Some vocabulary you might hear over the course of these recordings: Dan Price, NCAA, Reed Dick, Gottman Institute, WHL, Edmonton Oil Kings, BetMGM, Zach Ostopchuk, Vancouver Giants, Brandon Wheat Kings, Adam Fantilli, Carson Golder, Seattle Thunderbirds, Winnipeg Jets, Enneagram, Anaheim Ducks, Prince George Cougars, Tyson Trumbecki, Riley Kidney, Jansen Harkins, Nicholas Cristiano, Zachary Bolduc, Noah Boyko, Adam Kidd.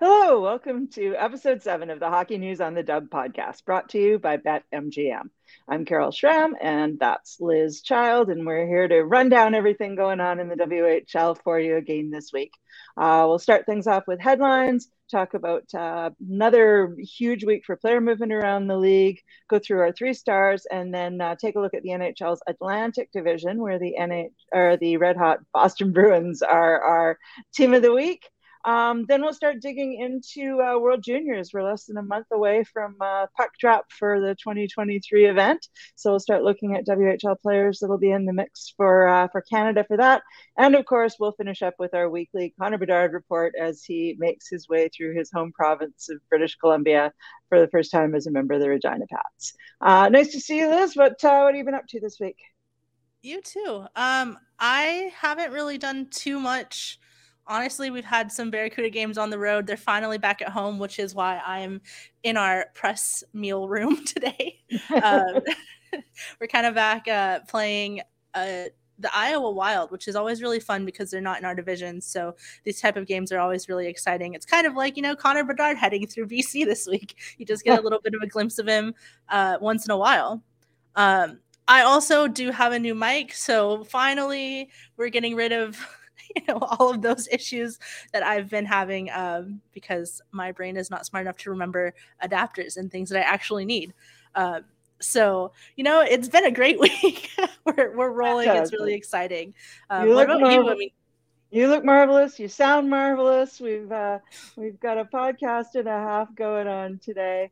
Hello, welcome to episode 7 of the Hockey News on the Dub podcast, brought to you by BetMGM. I'm Carol Schramm, and that's Liz Child, and we're here to run down everything going on in the WHL for you again this week. We'll start things off with headlines, talk about another huge week for player movement around the league, go through our three stars, and then take a look at the NHL's Atlantic Division, where the red-hot Boston Bruins are our team of the week. Then we'll start digging into World Juniors. We're less than a month away from puck drop for the 2023 event. So we'll start looking at WHL players that'll be in the mix for Canada for that. And of course, we'll finish up with our weekly Connor Bedard report as he makes his way through his home province of British Columbia for the first time as a member of the Regina Pats. Nice to see you, Liz. What have you been up to this week? You too. I haven't really done too much. Honestly, we've had some Barracuda games on the road. They're finally back at home, which is why I'm in our press meal room today. We're kind of back playing the Iowa Wild, which is always really fun because they're not in our division. So these type of games are always really exciting. It's kind of like, Connor Bedard heading through BC this week. You just get a little bit of a glimpse of him once in a while. I also do have a new mic. So finally, we're getting rid of all of those issues that I've been having because my brain is not smart enough to remember adapters and things that I actually need. So it's been a great week. We're rolling. It's really exciting. What about you? I mean, you look marvelous. You sound marvelous. We've got a podcast and a half going on today.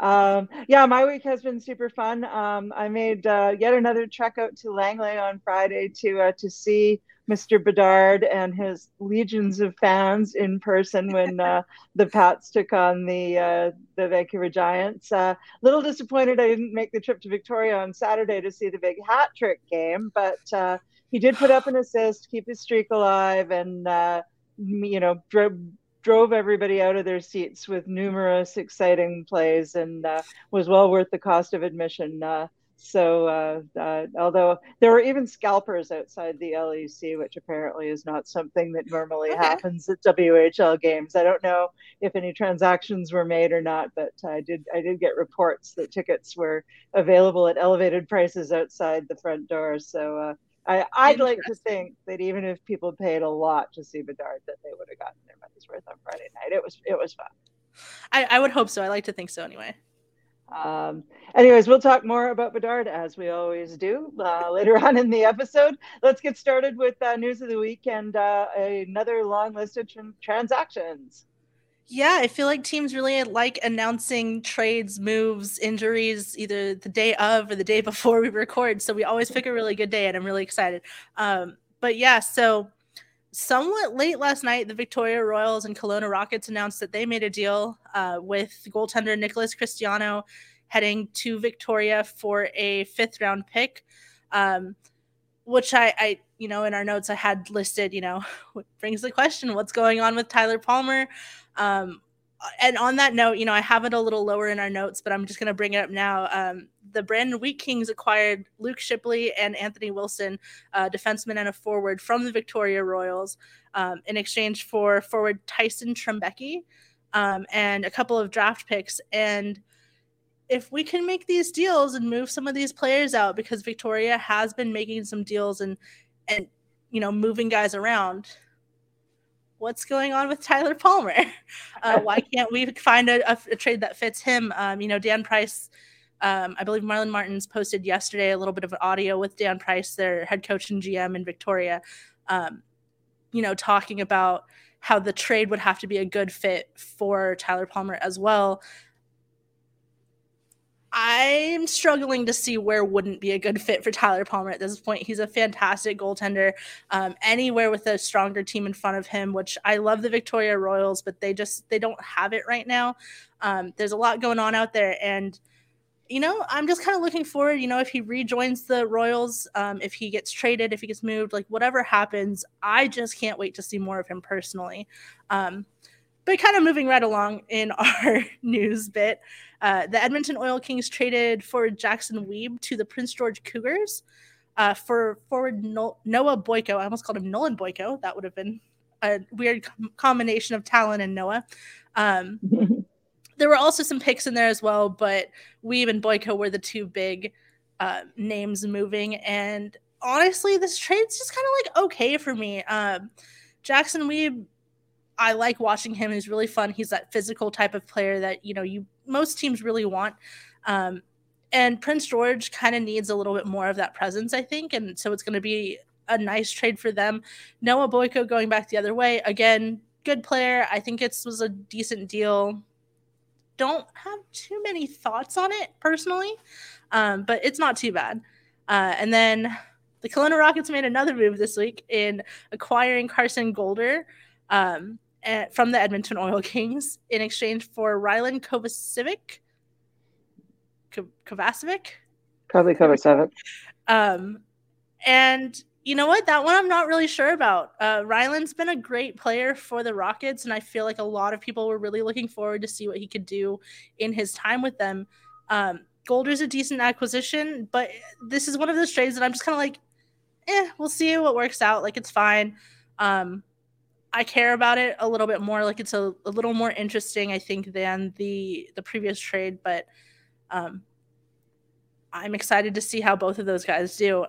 My week has been super fun. I made yet another trek out to Langley on Friday to see Mr. Bedard and his legions of fans in person when the Pats took on the Vancouver Giants. Little disappointed I didn't make the trip to Victoria on Saturday to see the big hat trick game, but he did put up an assist, keep his streak alive, and drove everybody out of their seats with numerous exciting plays, and was well worth the cost of admission. So although there were even scalpers outside the LEC, which apparently is not something that normally happens at WHL games. I don't know if any transactions were made or not, but I did get reports that tickets were available at elevated prices outside the front door. So I'd like to think that even if people paid a lot to see Bedard, that they would have gotten their money's worth on Friday night. It was fun. I would hope so. I like to think so anyway. Anyways, we'll talk more about Bedard as we always do later on in the episode. Let's get started with news of the week and another long list of transactions. Yeah, I feel like teams really like announcing trades, moves, injuries, either the day of or the day before we record. So we always pick a really good day, and I'm really excited. So somewhat late last night, the Victoria Royals and Kelowna Rockets announced that they made a deal with goaltender Nicholas Cristiano heading to Victoria for a 5th-round pick, which I in our notes I had listed, what brings the question, what's going on with Tyler Palmer? And on that note, I have it a little lower in our notes, but I'm just going to bring it up now. The Brandon Wheat Kings acquired Luke Shipley and Anthony Wilson, a defenseman and a forward from the Victoria Royals, in exchange for forward Tyson Trumbecki and a couple of draft picks. And if we can make these deals and move some of these players out, because Victoria has been making some deals and moving guys around, what's going on with Tyler Palmer? Why can't we find a trade that fits him? Dan Price, I believe Marlon Martins posted yesterday a little bit of an audio with Dan Price, their head coach and GM in Victoria, talking about how the trade would have to be a good fit for Tyler Palmer as well. I'm struggling to see where wouldn't be a good fit for Tyler Palmer at this point. He's a fantastic goaltender. Anywhere with a stronger team in front of him, which I love the Victoria Royals, but they don't have it right now. There's a lot going on out there, and I'm just kind of looking forward. If he rejoins the Royals, if he gets traded, if he gets moved, like whatever happens, I just can't wait to see more of him personally. But kind of moving right along in our news bit, the Edmonton Oil Kings traded for Jackson Weeb to the Prince George Cougars for forward Noah Boyko. I almost called him Nolan Boyko. That would have been a weird combination of Talon and Noah. There were also some picks in there as well, but Weeb and Boyko were the two big names moving. And honestly, this trade's just kind of like okay for me. Jackson Weeb, I like watching him. He's really fun. He's that physical type of player that, you know, you most teams really want. And Prince George kind of needs a little bit more of that presence, I think. And so it's going to be a nice trade for them. Noah Boyko going back the other way. Again, good player. I think it was a decent deal. Don't have too many thoughts on it personally, but it's not too bad. And then the Kelowna Rockets made another move this week in acquiring Carson Golder from the Edmonton Oil Kings in exchange for Rylan Kovacevic. Probably Kovacevic. And you know what? That one I'm not really sure about. Rylan's been a great player for the Rockets, and I feel like a lot of people were really looking forward to see what he could do in his time with them. Golder's a decent acquisition, but this is one of those trades that I'm just kind of like, we'll see what works out. Like, it's fine. I care about it a little bit more. Like, it's a little more interesting, I think, than the previous trade, but I'm excited to see how both of those guys do.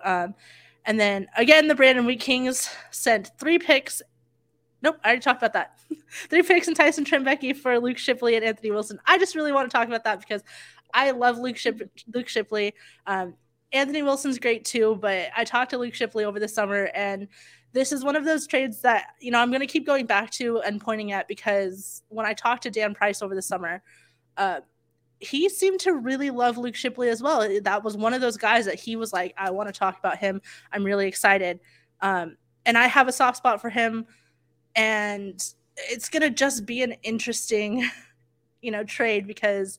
And then, again, the Brandon Wheat Kings sent three picks. Nope, I already talked about that. Three picks and Tyson Trumbecki for Luke Shipley and Anthony Wilson. I just really want to talk about that because I love Luke Shipley. Anthony Wilson's great too, but I talked to Luke Shipley over the summer, and this is one of those trades that, you know, I'm going to keep going back to and pointing at because when I talked to Dan Price over the summer, he seemed to really love Luke Shipley as well. That was one of those guys that he was like, I want to talk about him. I'm really excited. And I have a soft spot for him, and it's going to just be an interesting, you know, trade because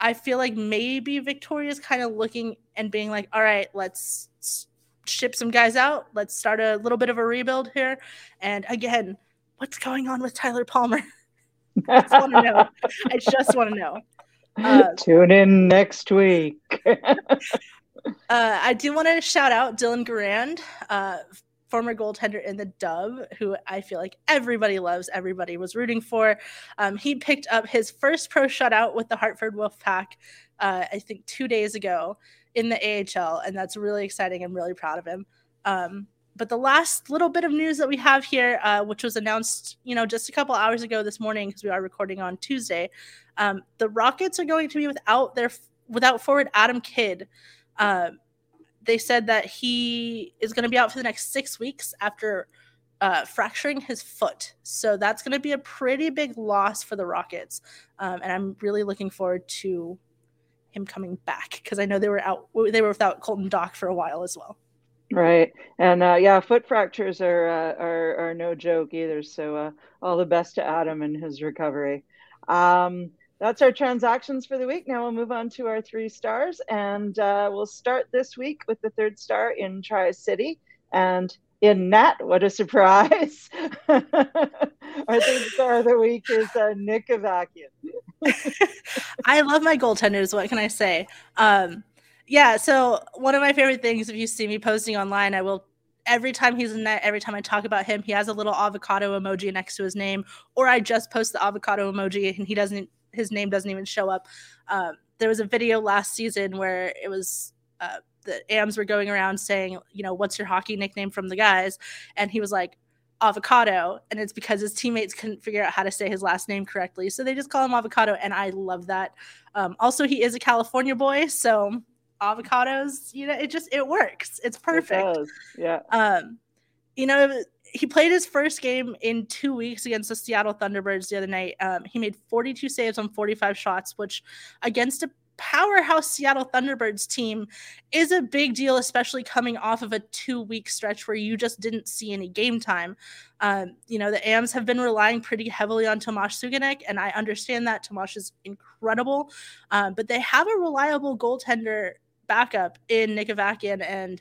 I feel like maybe Victoria's kind of looking and being like, all right, let's ship some guys out. Let's start a little bit of a rebuild here. And again, what's going on with Tyler Palmer? I just want to know. Tune in next week. I do want to shout out Dylan Garand, former goaltender in the Dub, who I feel like everybody loves, everybody was rooting for. He picked up his first pro shutout with the Hartford Wolfpack, I think 2 days ago in the AHL, and that's really exciting. I'm really proud of him. But the last little bit of news that we have here, which was announced, you know, just a couple hours ago this morning, because we are recording on Tuesday, the Rockets are going to be without forward Adam Kidd. They said that he is going to be out for the next 6 weeks after fracturing his foot. So that's going to be a pretty big loss for the Rockets. And I'm really looking forward to him coming back because I know they were without Colton Dock for a while as well. Right. And foot fractures are no joke either. So all the best to Adam and his recovery. That's our transactions for the week. Now we'll move on to our three stars, and we'll start this week with the third star in Tri-City. And in that, what a surprise. Our third star of the week is Nick Avakian. I love my goaltenders. What can I say? Yeah, so one of my favorite things, if you see me posting online, I will, every time he's in net, every time I talk about him, he has a little avocado emoji next to his name, or I just post the avocado emoji and his name doesn't even show up. There was a video last season where it was the AMs were going around saying, you know, what's your hockey nickname from the guys? And he was like, avocado. And it's because his teammates couldn't figure out how to say his last name correctly. So they just call him avocado. And I love that. Also, he is a California boy. So avocados, you know, it works. It's perfect. It yeah. You know, he played his first game in 2 weeks against the Seattle Thunderbirds the other night. He made 42 saves on 45 shots, which against a powerhouse Seattle Thunderbirds team is a big deal, especially coming off of a 2 week stretch where you just didn't see any game time. You know, the AMs have been relying pretty heavily on Tomáš Suchánek, and I understand that. Tomáš is incredible, but they have a reliable goaltender backup in Nick Avakian, and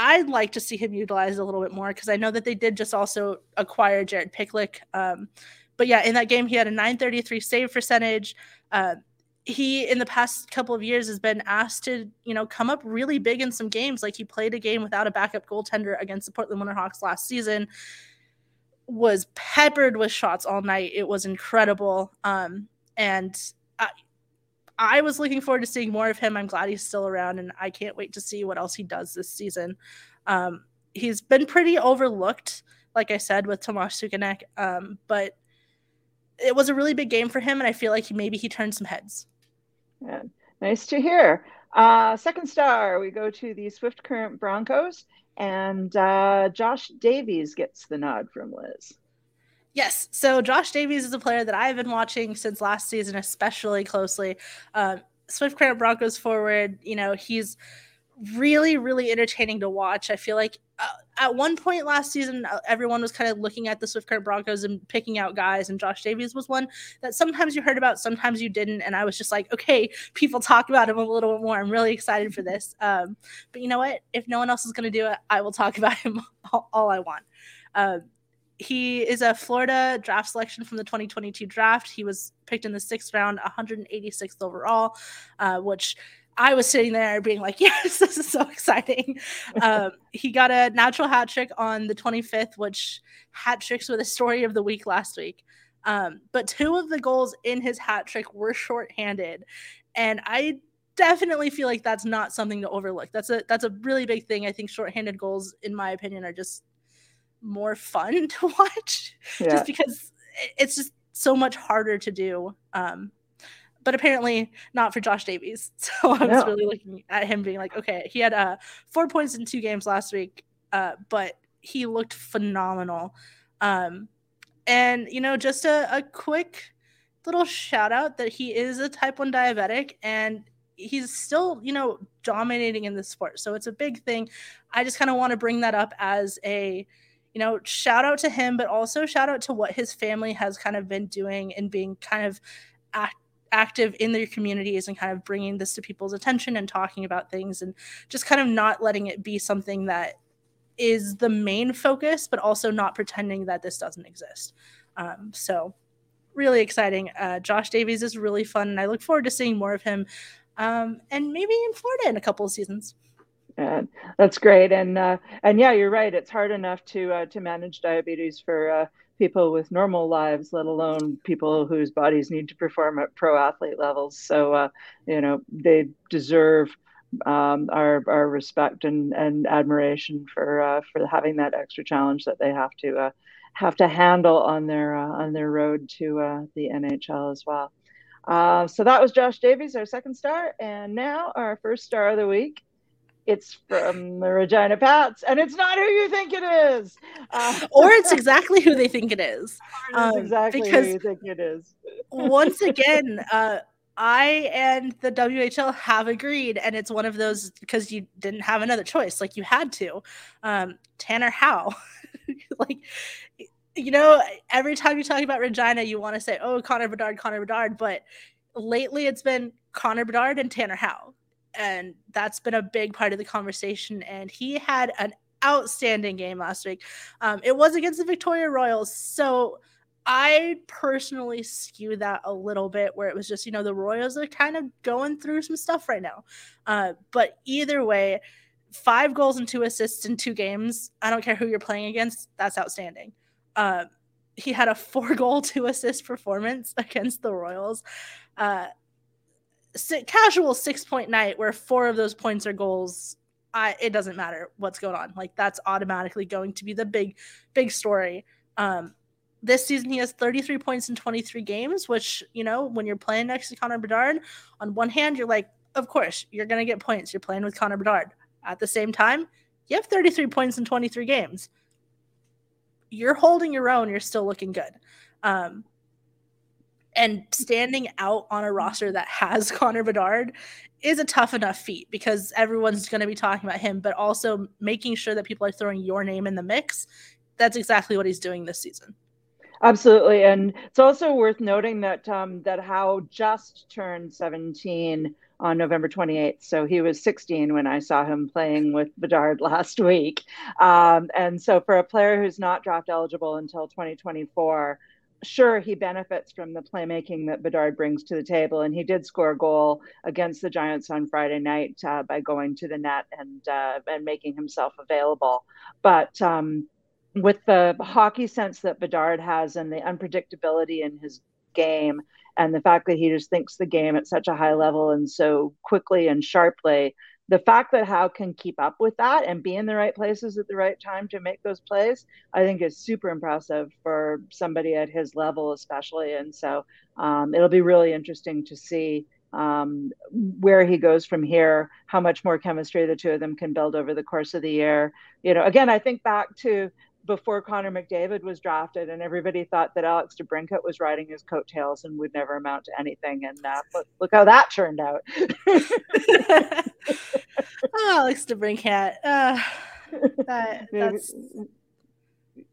I'd like to see him utilized a little bit more because I know that they did just also acquire Jared Picklick. But yeah, in that game, he had a .933 save percentage. He, in the past couple of years, has been asked to, you know, come up really big in some games. Like, he played a game without a backup goaltender against the Portland Winterhawks last season. was peppered with shots all night. It was incredible. And I was looking forward to seeing more of him. I'm glad he's still around, and I can't wait to see what else he does this season. He's been pretty overlooked, like I said, with Tomáš Suchánek, but it was a really big game for him, and I feel like he turned some heads. Yeah, nice to hear. Second star, we go to the Swift Current Broncos, and Josh Davies gets the nod from Liz. Yes, so Josh Davies is a player that I've been watching since last season, especially closely. Swift Current Broncos forward, he's really, really entertaining to watch. I feel like at one point last season, everyone was kind of looking at the Swift Current Broncos and picking out guys, and Josh Davies was one that sometimes you heard about, sometimes you didn't, and I was just like, okay, people talk about him a little bit more. I'm really excited for this. But you know what? If no one else is going to do it, I will talk about him all I want. He is a Florida draft selection from the 2022 draft. He was picked in the sixth round, 186th overall, which I was sitting there being like, yes, this is so exciting. He got a natural hat trick on the 25th, which hat tricks were the story of the week last week. But two of the goals in his hat trick were shorthanded. And I definitely feel like that's not something to overlook. That's a really big thing. I think shorthanded goals, in my opinion, are just more fun to watch, just because it's just so much harder to do. But apparently not for Josh Davies. So I was really looking at him being like, okay, he had 4 points in 2 games last week, but he looked phenomenal. Just a quick little shout out that he is a type 1 diabetic, and he's still, dominating in the sport. So it's a big thing. I just kind of want to bring that up as a, shout out to him, but also shout out to what his family has kind of been doing and being kind of active in their communities and kind of bringing this to people's attention and talking about things and just kind of not letting it be something that is the main focus, but also not pretending that this doesn't exist. So really exciting. Josh Davies is really fun, and I look forward to seeing more of him, and maybe in Florida in a couple of seasons. And that's great. And yeah, you're right. It's hard enough to manage diabetes for people with normal lives, let alone people whose bodies need to perform at pro athlete levels. So, they deserve our respect and admiration for having that extra challenge that they have to handle on their road to the NHL as well. So that was Josh Davies, our second star. And now our first star of the week. It's from the Regina Pats, and it's not who you think it is. Or it's exactly who they think it is. Because who you think it is. Once again, I and the WHL have agreed, and it's one of those because you didn't have another choice. Like, you had to. Tanner Howe. Every time you talk about Regina, you want to say, oh, Connor Bedard. But lately it's been Connor Bedard and Tanner Howe. And that's been a big part of the conversation. And he had an outstanding game last week. It was against the Victoria Royals. So I personally skew that a little bit, where it was just, the Royals are kind of going through some stuff right now. But either way, 5 goals and 2 assists in 2 games. I don't care who you're playing against. That's outstanding. He had a 4-goal, 2-assist performance against the Royals. Casual 6-point night where 4 of those points are goals. It doesn't matter what's going on. Like, that's automatically going to be the big story. This season, he has 33 points in 23 games, which, when you're playing next to Connor Bedard, on one hand, you're like, of course, you're going to get points. You're playing with Connor Bedard. At the same time, you have 33 points in 23 games. You're holding your own. You're still looking good. And standing out on a roster that has Connor Bedard is a tough enough feat, because everyone's going to be talking about him, but also making sure that people are throwing your name in the mix. That's exactly what he's doing this season. Absolutely. And it's also worth noting that that Howe just turned 17 on November 28th. So he was 16 when I saw him playing with Bedard last week. And so for a player who's not draft eligible until 2024, sure, he benefits from the playmaking that Bedard brings to the table, and he did score a goal against the Giants on Friday night by going to the net and making himself available. But with the hockey sense that Bedard has and the unpredictability in his game and the fact that he just thinks the game at such a high level and so quickly and sharply, the fact that Howe can keep up with that and be in the right places at the right time to make those plays, I think is super impressive for somebody at his level, especially. And so it'll be really interesting to see where he goes from here, how much more chemistry the two of them can build over the course of the year. You know, again, I think back to before Connor McDavid was drafted and everybody thought that Alex DeBrincat was riding his coattails and would never amount to anything. And look how that turned out. Oh, Alex DeBrincat.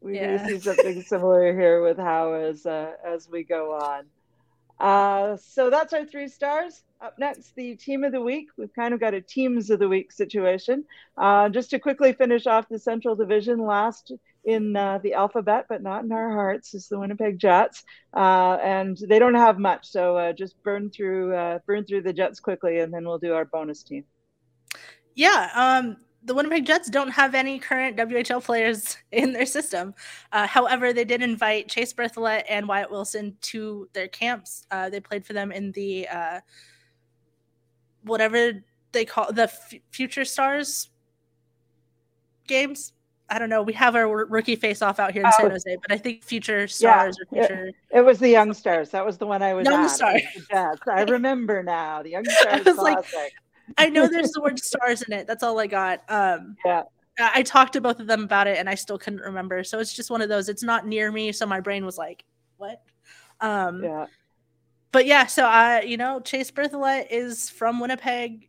Maybe we see something similar here with how as we go on. So that's our 3 stars. Up next, the team of the week. We've kind of got a teams of the week situation. Just to quickly finish off the Central Division, last in the alphabet, but not in our hearts, is the Winnipeg Jets. And they don't have much, so just burn through the Jets quickly, and then we'll do our bonus team. Yeah, the Winnipeg Jets don't have any current WHL players in their system. However, they did invite Chase Berthelot and Wyatt Wilson to their camps. They played for them in the whatever they call the Future Stars games. I don't know. We have our rookie face-off out here in San Jose, but I think Future Stars or Future... It was the Young Stars. That was the one I was Young Stars. Yes, I remember now. The Young Stars Classic. I know there's the word stars in it. That's all I got. I talked to both of them about it and I still couldn't remember. So it's just one of those, it's not near me. So my brain was like, what? But yeah, so Chase Berthelot is from Winnipeg.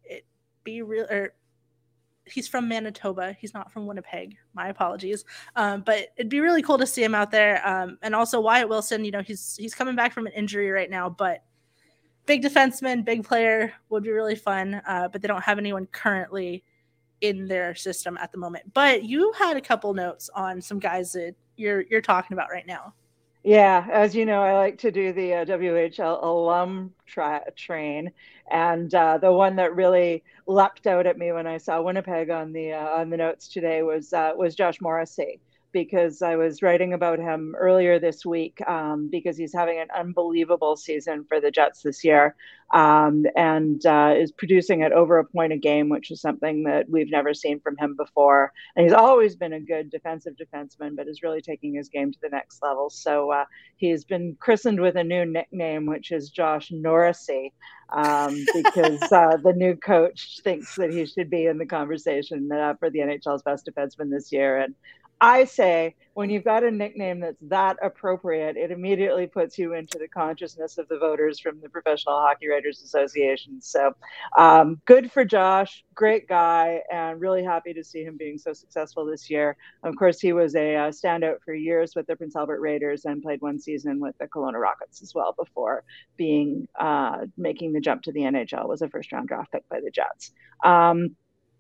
He's from Manitoba. He's not from Winnipeg. My apologies. But it'd be really cool to see him out there. And also Wyatt Wilson, he's coming back from an injury right now, but big defenseman, big player would be really fun, but they don't have anyone currently in their system at the moment. But you had a couple notes on some guys that you're talking about right now. Yeah, as you know, I like to do the WHL alum train, and the one that really leapt out at me when I saw Winnipeg on the notes today was Josh Morrissey. Because I was writing about him earlier this week because he's having an unbelievable season for the Jets this year and is producing at over a point a game, which is something that we've never seen from him before. And he's always been a good defensive defenseman, but is really taking his game to the next level. So he has been christened with a new nickname, which is Josh Norrissey, because the new coach thinks that he should be in the conversation for the NHL's best defenseman this year. And I say, when you've got a nickname that's that appropriate, it immediately puts you into the consciousness of the voters from the Professional Hockey Writers Association. So good for Josh, great guy, and really happy to see him being so successful this year. Of course, he was a standout for years with the Prince Albert Raiders and played one season with the Kelowna Rockets as well before making the jump to the NHL. Was a first-round draft pick by the Jets. A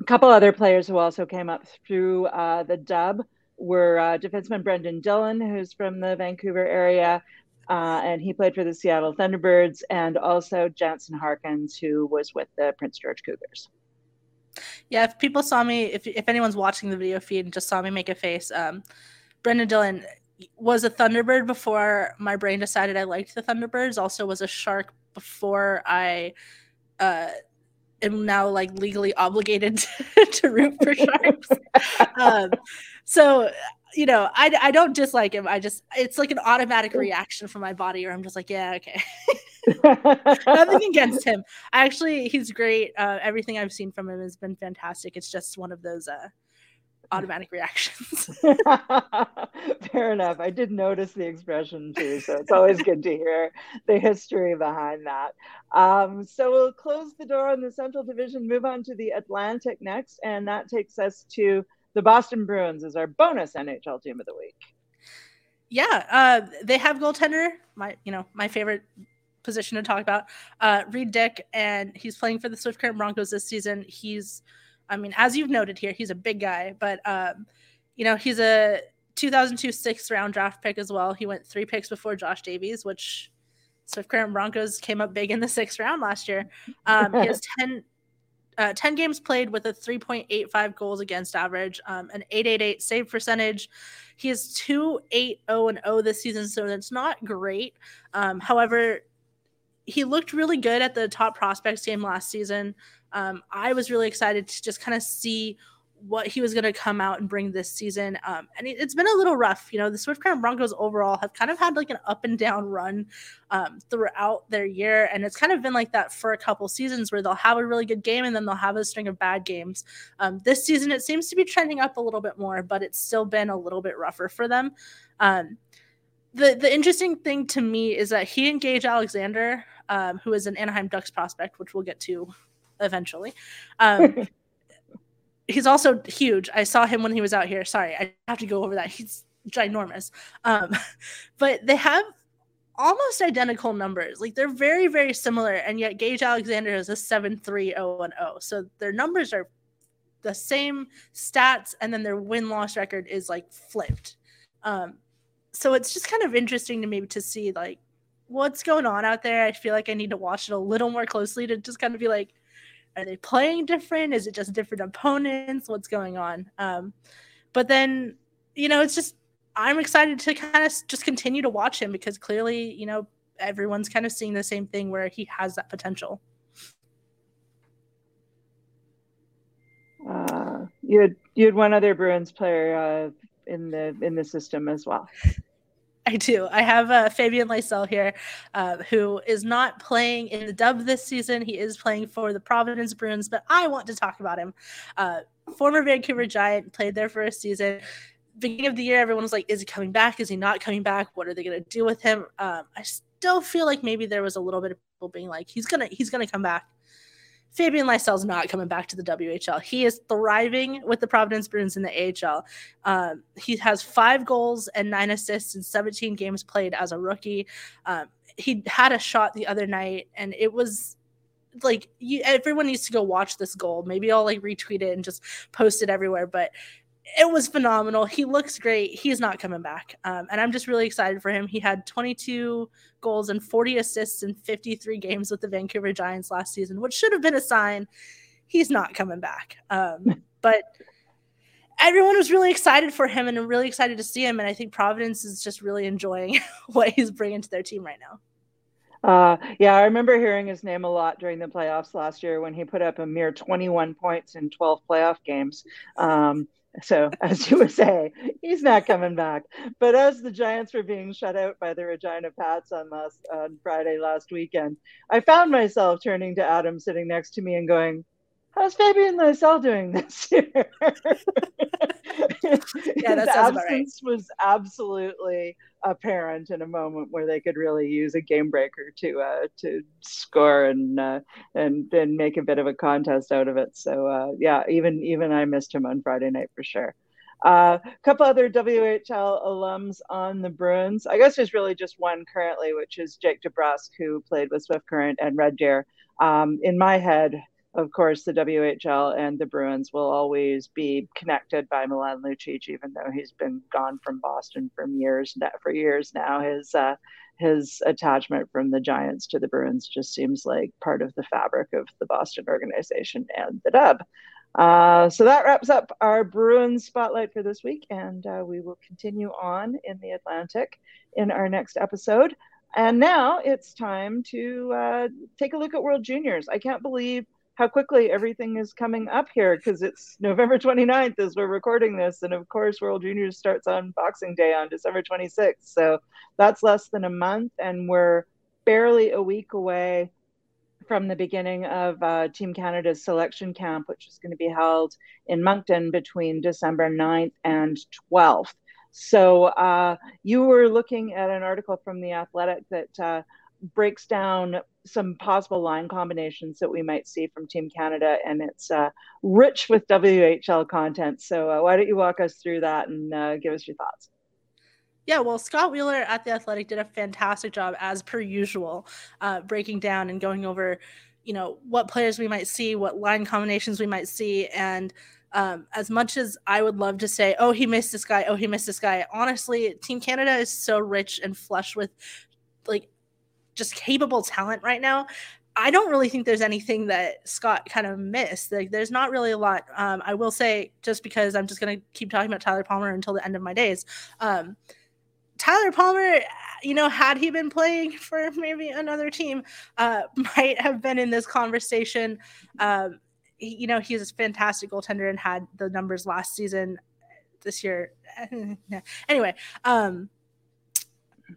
couple other players who also came up through the dub were defenseman Brendan Dillon, who's from the Vancouver area, and he played for the Seattle Thunderbirds, and also Jansen Harkins, who was with the Prince George Cougars. Yeah, if people saw me, if anyone's watching the video feed and just saw me make a face, Brendan Dillon was a Thunderbird before my brain decided I liked the Thunderbirds, also was a Shark before I... am now like legally obligated to root for Sharks. I don't dislike him. It's like an automatic reaction from my body where I'm just like, yeah, okay. Nothing against him. Actually, he's great. Everything I've seen from him has been fantastic. It's just one of those, automatic reactions. Fair enough. I did notice the expression too, so it's always good to hear the history behind that. So we'll close the door on the Central Division, move on to the Atlantic next, and that takes us to the Boston Bruins as our bonus NHL team of the week. Yeah, they have goaltender, my favorite position to talk about, Reed Dick, and he's playing for the Swift Current Broncos this season. As you've noted here, he's a big guy, but, he's a 2002 6th-round draft pick as well. He went 3 picks before Josh Davies, which Swift Current Broncos came up big in the 6th round last year. He has 10 10 games played with a 3.85 goals against average, an .888 save percentage. He is 2-8-0-0 this season, so that's not great. However, he looked really good at the top prospects game last season. I was really excited to just kind of see what he was going to come out and bring this season. And it's been a little rough. You know, the Swift Current Broncos overall have kind of had like an up and down run throughout their year. And it's kind of been like that for a couple seasons where they'll have a really good game and then they'll have a string of bad games. This season, it seems to be trending up a little bit more, but it's still been a little bit rougher for them. The interesting thing to me is that he and Gage Alexander, who is an Anaheim Ducks prospect, which we'll get to eventually, he's also huge. I saw him when he was out here. Sorry, I have to go over that. He's ginormous. But they have almost identical numbers. Like, they're very, very similar, and yet Gage Alexander is a 7-3-0-0. So their numbers are the same stats, and then their win-loss record is, like, flipped. So it's just kind of interesting to me to see, like, what's going on out there. I feel like I need to watch it a little more closely to just kind of be like, are they playing different? Is it just different opponents? What's going on? But then, you know, it's just, I'm excited to kind of just continue to watch him because clearly, you know, everyone's kind of seeing the same thing where he has that potential. You had one other Bruins player in the system as well. I do. I have Fabian Lysell here, who is not playing in the Dub this season. He is playing for the Providence Bruins, but I want to talk about him. Former Vancouver Giant, played there for a season. Beginning of the year, everyone was like, is he coming back? Is he not coming back? What are they going to do with him? I still feel like maybe there was a little bit of people being like, he's gonna come back. Fabian Lysell's not coming back to the WHL. He is thriving with the Providence Bruins in the AHL. He has 5 goals and 9 assists in 17 games played as a rookie. He had a shot the other night, and it was like, everyone needs to go watch this goal. Maybe I'll like retweet it and just post it everywhere, but it was phenomenal. He looks great. He's not coming back. And I'm just really excited for him. He had 22 goals and 40 assists in 53 games with the Vancouver Giants last season, which should have been a sign he's not coming back. But everyone was really excited for him and really excited to see him. And I think Providence is just really enjoying what he's bringing to their team right now. Yeah, I remember hearing his name a lot during the playoffs last year when he put up a mere 21 points in 12 playoff games. So, as you would say, he's not coming back. But as the Giants were being shut out by the Regina Pats on Friday last weekend, I found myself turning to Adam sitting next to me and going, how's Fabian Lysell doing this year? Yeah, that sounds about right. His absence was absolutely apparent in a moment where they could really use a game breaker to score and make a bit of a contest out of it. So yeah, even I missed him on Friday night for sure. A couple other WHL alums on the Bruins. I guess there's really just one currently, which is Jake DeBrusk, who played with Swift Current and Red Deer. In my head, of course, the WHL and the Bruins will always be connected by Milan Lucic, even though he's been gone from Boston for years now. His attachment from the Giants to the Bruins just seems like part of the fabric of the Boston organization and the Dub. So that wraps up our Bruins spotlight for this week, and we will continue on in the Atlantic in our next episode. And now it's time to take a look at World Juniors. I can't believe how quickly everything is coming up here, because it's November 29th as we're recording this. And of course, World Juniors starts on Boxing Day on December 26th. So that's less than a month. And we're barely a week away from the beginning of Team Canada's selection camp, which is going to be held in Moncton between December 9th and 12th. So you were looking at an article from The Athletic that breaks down some possible line combinations that we might see from Team Canada, and it's rich with WHL content. So why don't you walk us through that and give us your thoughts? Yeah, well, Scott Wheeler at The Athletic did a fantastic job, as per usual, breaking down and going over, you know, what players we might see, what line combinations we might see, and as much as I would love to say, oh, he missed this guy, oh, he missed this guy, honestly, Team Canada is so rich and flush with, like, just capable talent right now. I don't really think there's anything that Scott kind of missed. Like, there's not really a lot. I will say, just because I'm just going to keep talking about Tyler Palmer until the end of my days. Tyler Palmer, you know, had he been playing for maybe another team, might have been in this conversation. You know, he's a fantastic goaltender and had the numbers last season. This year. Anyway,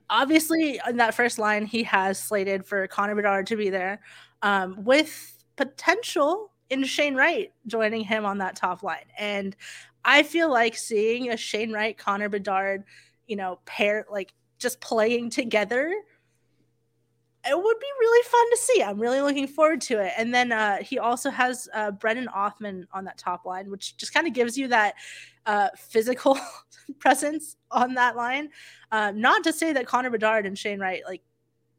obviously in that first line, he has slated for Connor Bedard to be there, with potential in Shane Wright joining him on that top line. And I feel like seeing a Shane Wright, Connor Bedard, you know, pair, like just playing together, it would be really fun to see. I'm really looking forward to it. And then he also has Brendan Othman on that top line, which just kind of gives you that physical presence on that line. Not to say that Connor Bedard and Shane Wright, like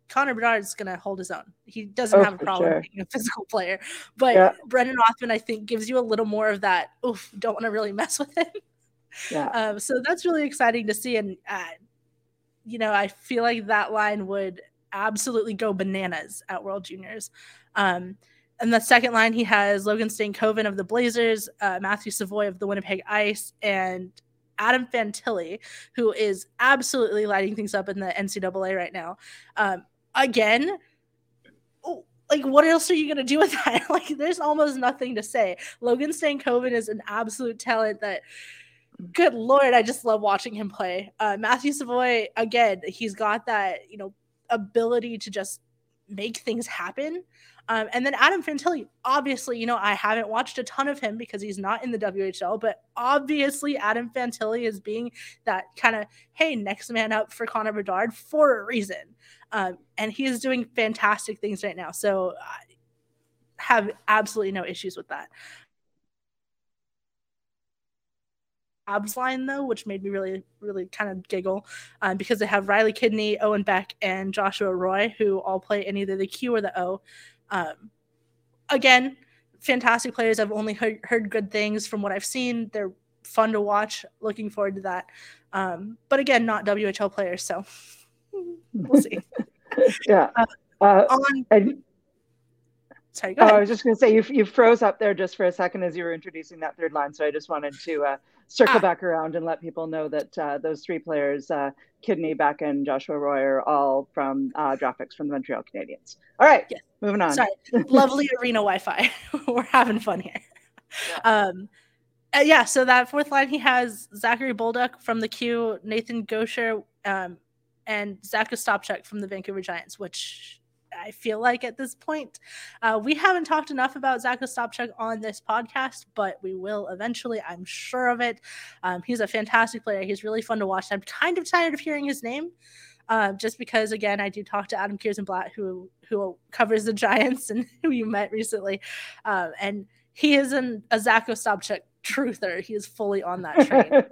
Connor Bedard is going to hold his own. He doesn't have a problem being a physical player. But Brendan Othman, I think, gives you a little more of that, oof, don't want to really mess with him. Yeah. So that's really exciting to see. And, you know, I feel like that line would – absolutely go bananas at World Juniors. And the second line, he has Logan Stankoven of the Blazers, Matthew Savoy of the Winnipeg Ice, and Adam Fantilli, who is absolutely lighting things up in the NCAA right now. Again, like, what else are you going to do with that? Like, there's almost nothing to say. Logan Stankoven is an absolute talent that, good Lord, I just love watching him play. Matthew Savoy, again, he's got that, you know, ability to just make things happen. And then Adam Fantilli, obviously, you know, I haven't watched a ton of him because he's not in the WHL, but obviously Adam Fantilli is being that kind of, hey, next man up for Connor Bedard for a reason. And he is doing fantastic things right now. So I have absolutely no issues with that. Abs line, though, which made me really, really kind of giggle, because they have Riley Kidney, Owen Beck, and Joshua Roy, who all play in either the Q or the O. Again, fantastic players. I've only heard good things from what I've seen. They're fun to watch. Looking forward to that. But again, not WHL players, so we'll see. Sorry, go ahead. I was just going to say, you froze up there just for a second as you were introducing that third line, so I just wanted to circle back around and let people know that those three players, Kidney, Beck, and Joshua Roy, are all from draft picks from the Montreal Canadiens. All right, Moving on. Sorry, lovely arena Wi-Fi. We're having fun here. So that fourth line, he has Zachary Bolduc from the Q, Nathan Gaucher, and Zach Ostopchuk from the Vancouver Giants, which I feel like at this point, we haven't talked enough about Zach Ostopchuk on this podcast, but we will eventually. I'm sure of it. He's a fantastic player. He's really fun to watch. I'm kind of tired of hearing his name, just because, again, I do talk to Adam Kierzenblatt, who covers the Giants and who you met recently. And he is a Zach Ostopchuk truther. He is fully on that train.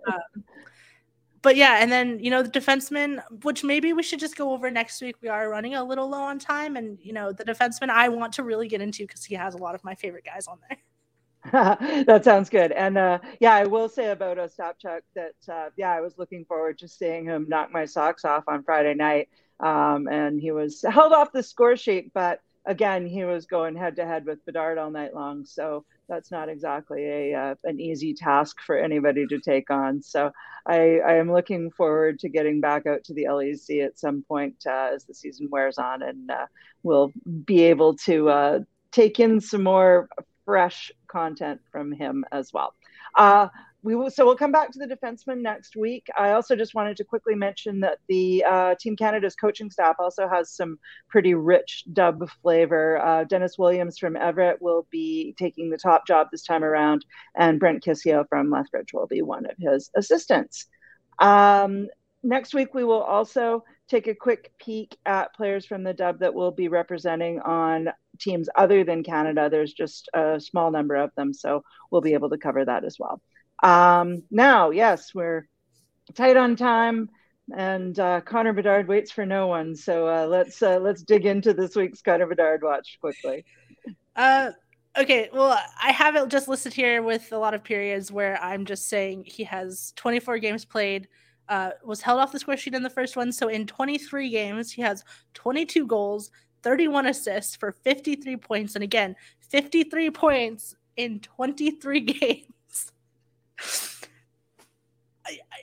But yeah, and then, you know, the defenseman, which maybe we should just go over next week. We are running a little low on time. And, you know, the defenseman I want to really get into because he has a lot of my favorite guys on there. That sounds good. And I will say about Ostapchuk that, I was looking forward to seeing him knock my socks off on Friday night. And he was held off the score sheet. But again, he was going head to head with Bedard all night long. So that's not exactly an easy task for anybody to take on. So I am looking forward to getting back out to the LEC at some point as the season wears on, and we'll be able to take in some more fresh content from him as well. We'll come back to the defenseman next week. I also just wanted to quickly mention that the Team Canada's coaching staff also has some pretty rich dub flavor. Dennis Williams from Everett will be taking the top job this time around, and Brent Kissio from Lethbridge will be one of his assistants. Next week, we will also take a quick peek at players from the dub that will be representing on teams other than Canada. There's just a small number of them, so we'll be able to cover that as well. We're tight on time, and Connor Bedard waits for no one. So let's dig into this week's Connor Bedard watch quickly. Okay. Well, I have it just listed here with a lot of periods where I'm just saying he has 24 games played, was held off the score sheet in the first one. So in 23 games, he has 22 goals, 31 assists for 53 points. And again, 53 points in 23 games.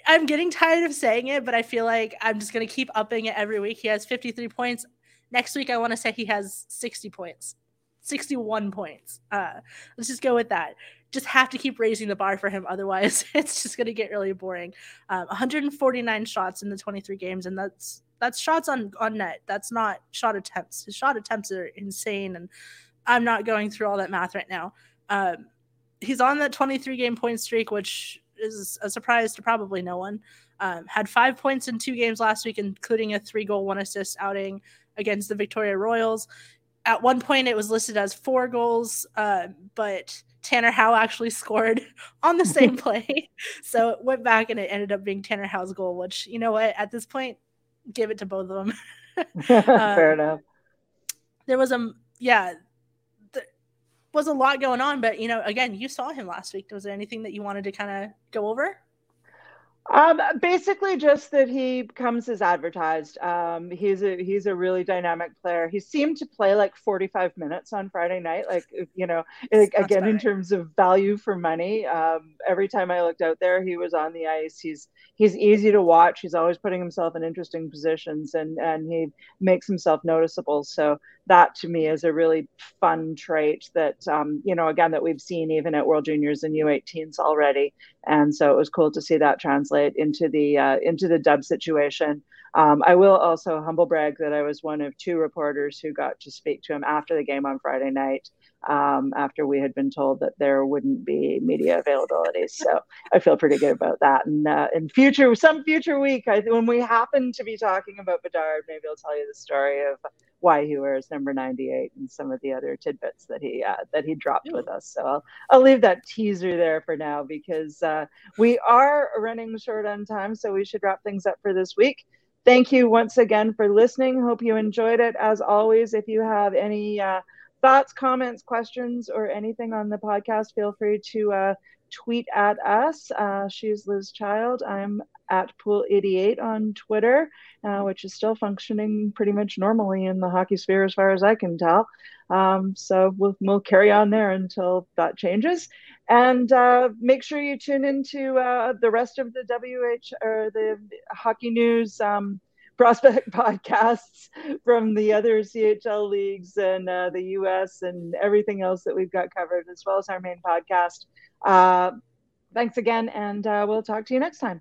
I'm getting tired of saying it, but I feel like I'm just going to keep upping it every week. He has 53 points. Next week, I want to say he has 60 points, 61 points. Let's just go with that. Just have to keep raising the bar for him. Otherwise, it's just going to get really boring. 149 shots in the 23 games, and that's shots on net. That's not shot attempts. His shot attempts are insane, and I'm not going through all that math right now. He's on that 23-game point streak, which is a surprise to probably no one. Had 5 points in 2 games last week, including a 3-goal, 1-assist outing against the Victoria Royals. At one point, it was listed as 4 goals, but Tanner Howe actually scored on the same play. So it went back, and it ended up being Tanner Howe's goal, which, you know what, at this point, give it to both of them. Fair enough. There was a lot going on, but, you know, again, you saw him last week. Was there anything that you wanted to kind of go over? Basically just that he comes as advertised. He's a really dynamic player. He seemed to play like 45 minutes on Friday night. Like, you know, like, again, in terms of value for money, every time I looked out there, he was on the ice. He's easy to watch. He's always putting himself in interesting positions, and he makes himself noticeable. So that to me is a really fun trait that, you know, again, that we've seen even at World Juniors and U18s already. And so it was cool to see that translate into the Dub situation. I will also humble brag that I was one of 2 reporters who got to speak to him after the game on Friday night, after we had been told that there wouldn't be media availability. So I feel pretty good about that. And in some future week, when we happen to be talking about Bedard, maybe I'll tell you the story of why he wears number 98 and some of the other tidbits that he dropped with us. So I'll leave that teaser there for now, because we are running short on time, so we should wrap things up for this week. Thank you once again for listening. Hope you enjoyed it. As always, if you have any thoughts, comments, questions, or anything on the podcast, feel free to tweet at us. She's Liz Child. I'm at Pool88 on Twitter, which is still functioning pretty much normally in the hockey sphere as far as I can tell. So we'll carry on there until that changes. And make sure you tune into the rest of the the Hockey News prospect podcasts from the other CHL leagues and the US and everything else that we've got covered, as well as our main podcast. Thanks again, and we'll talk to you next time.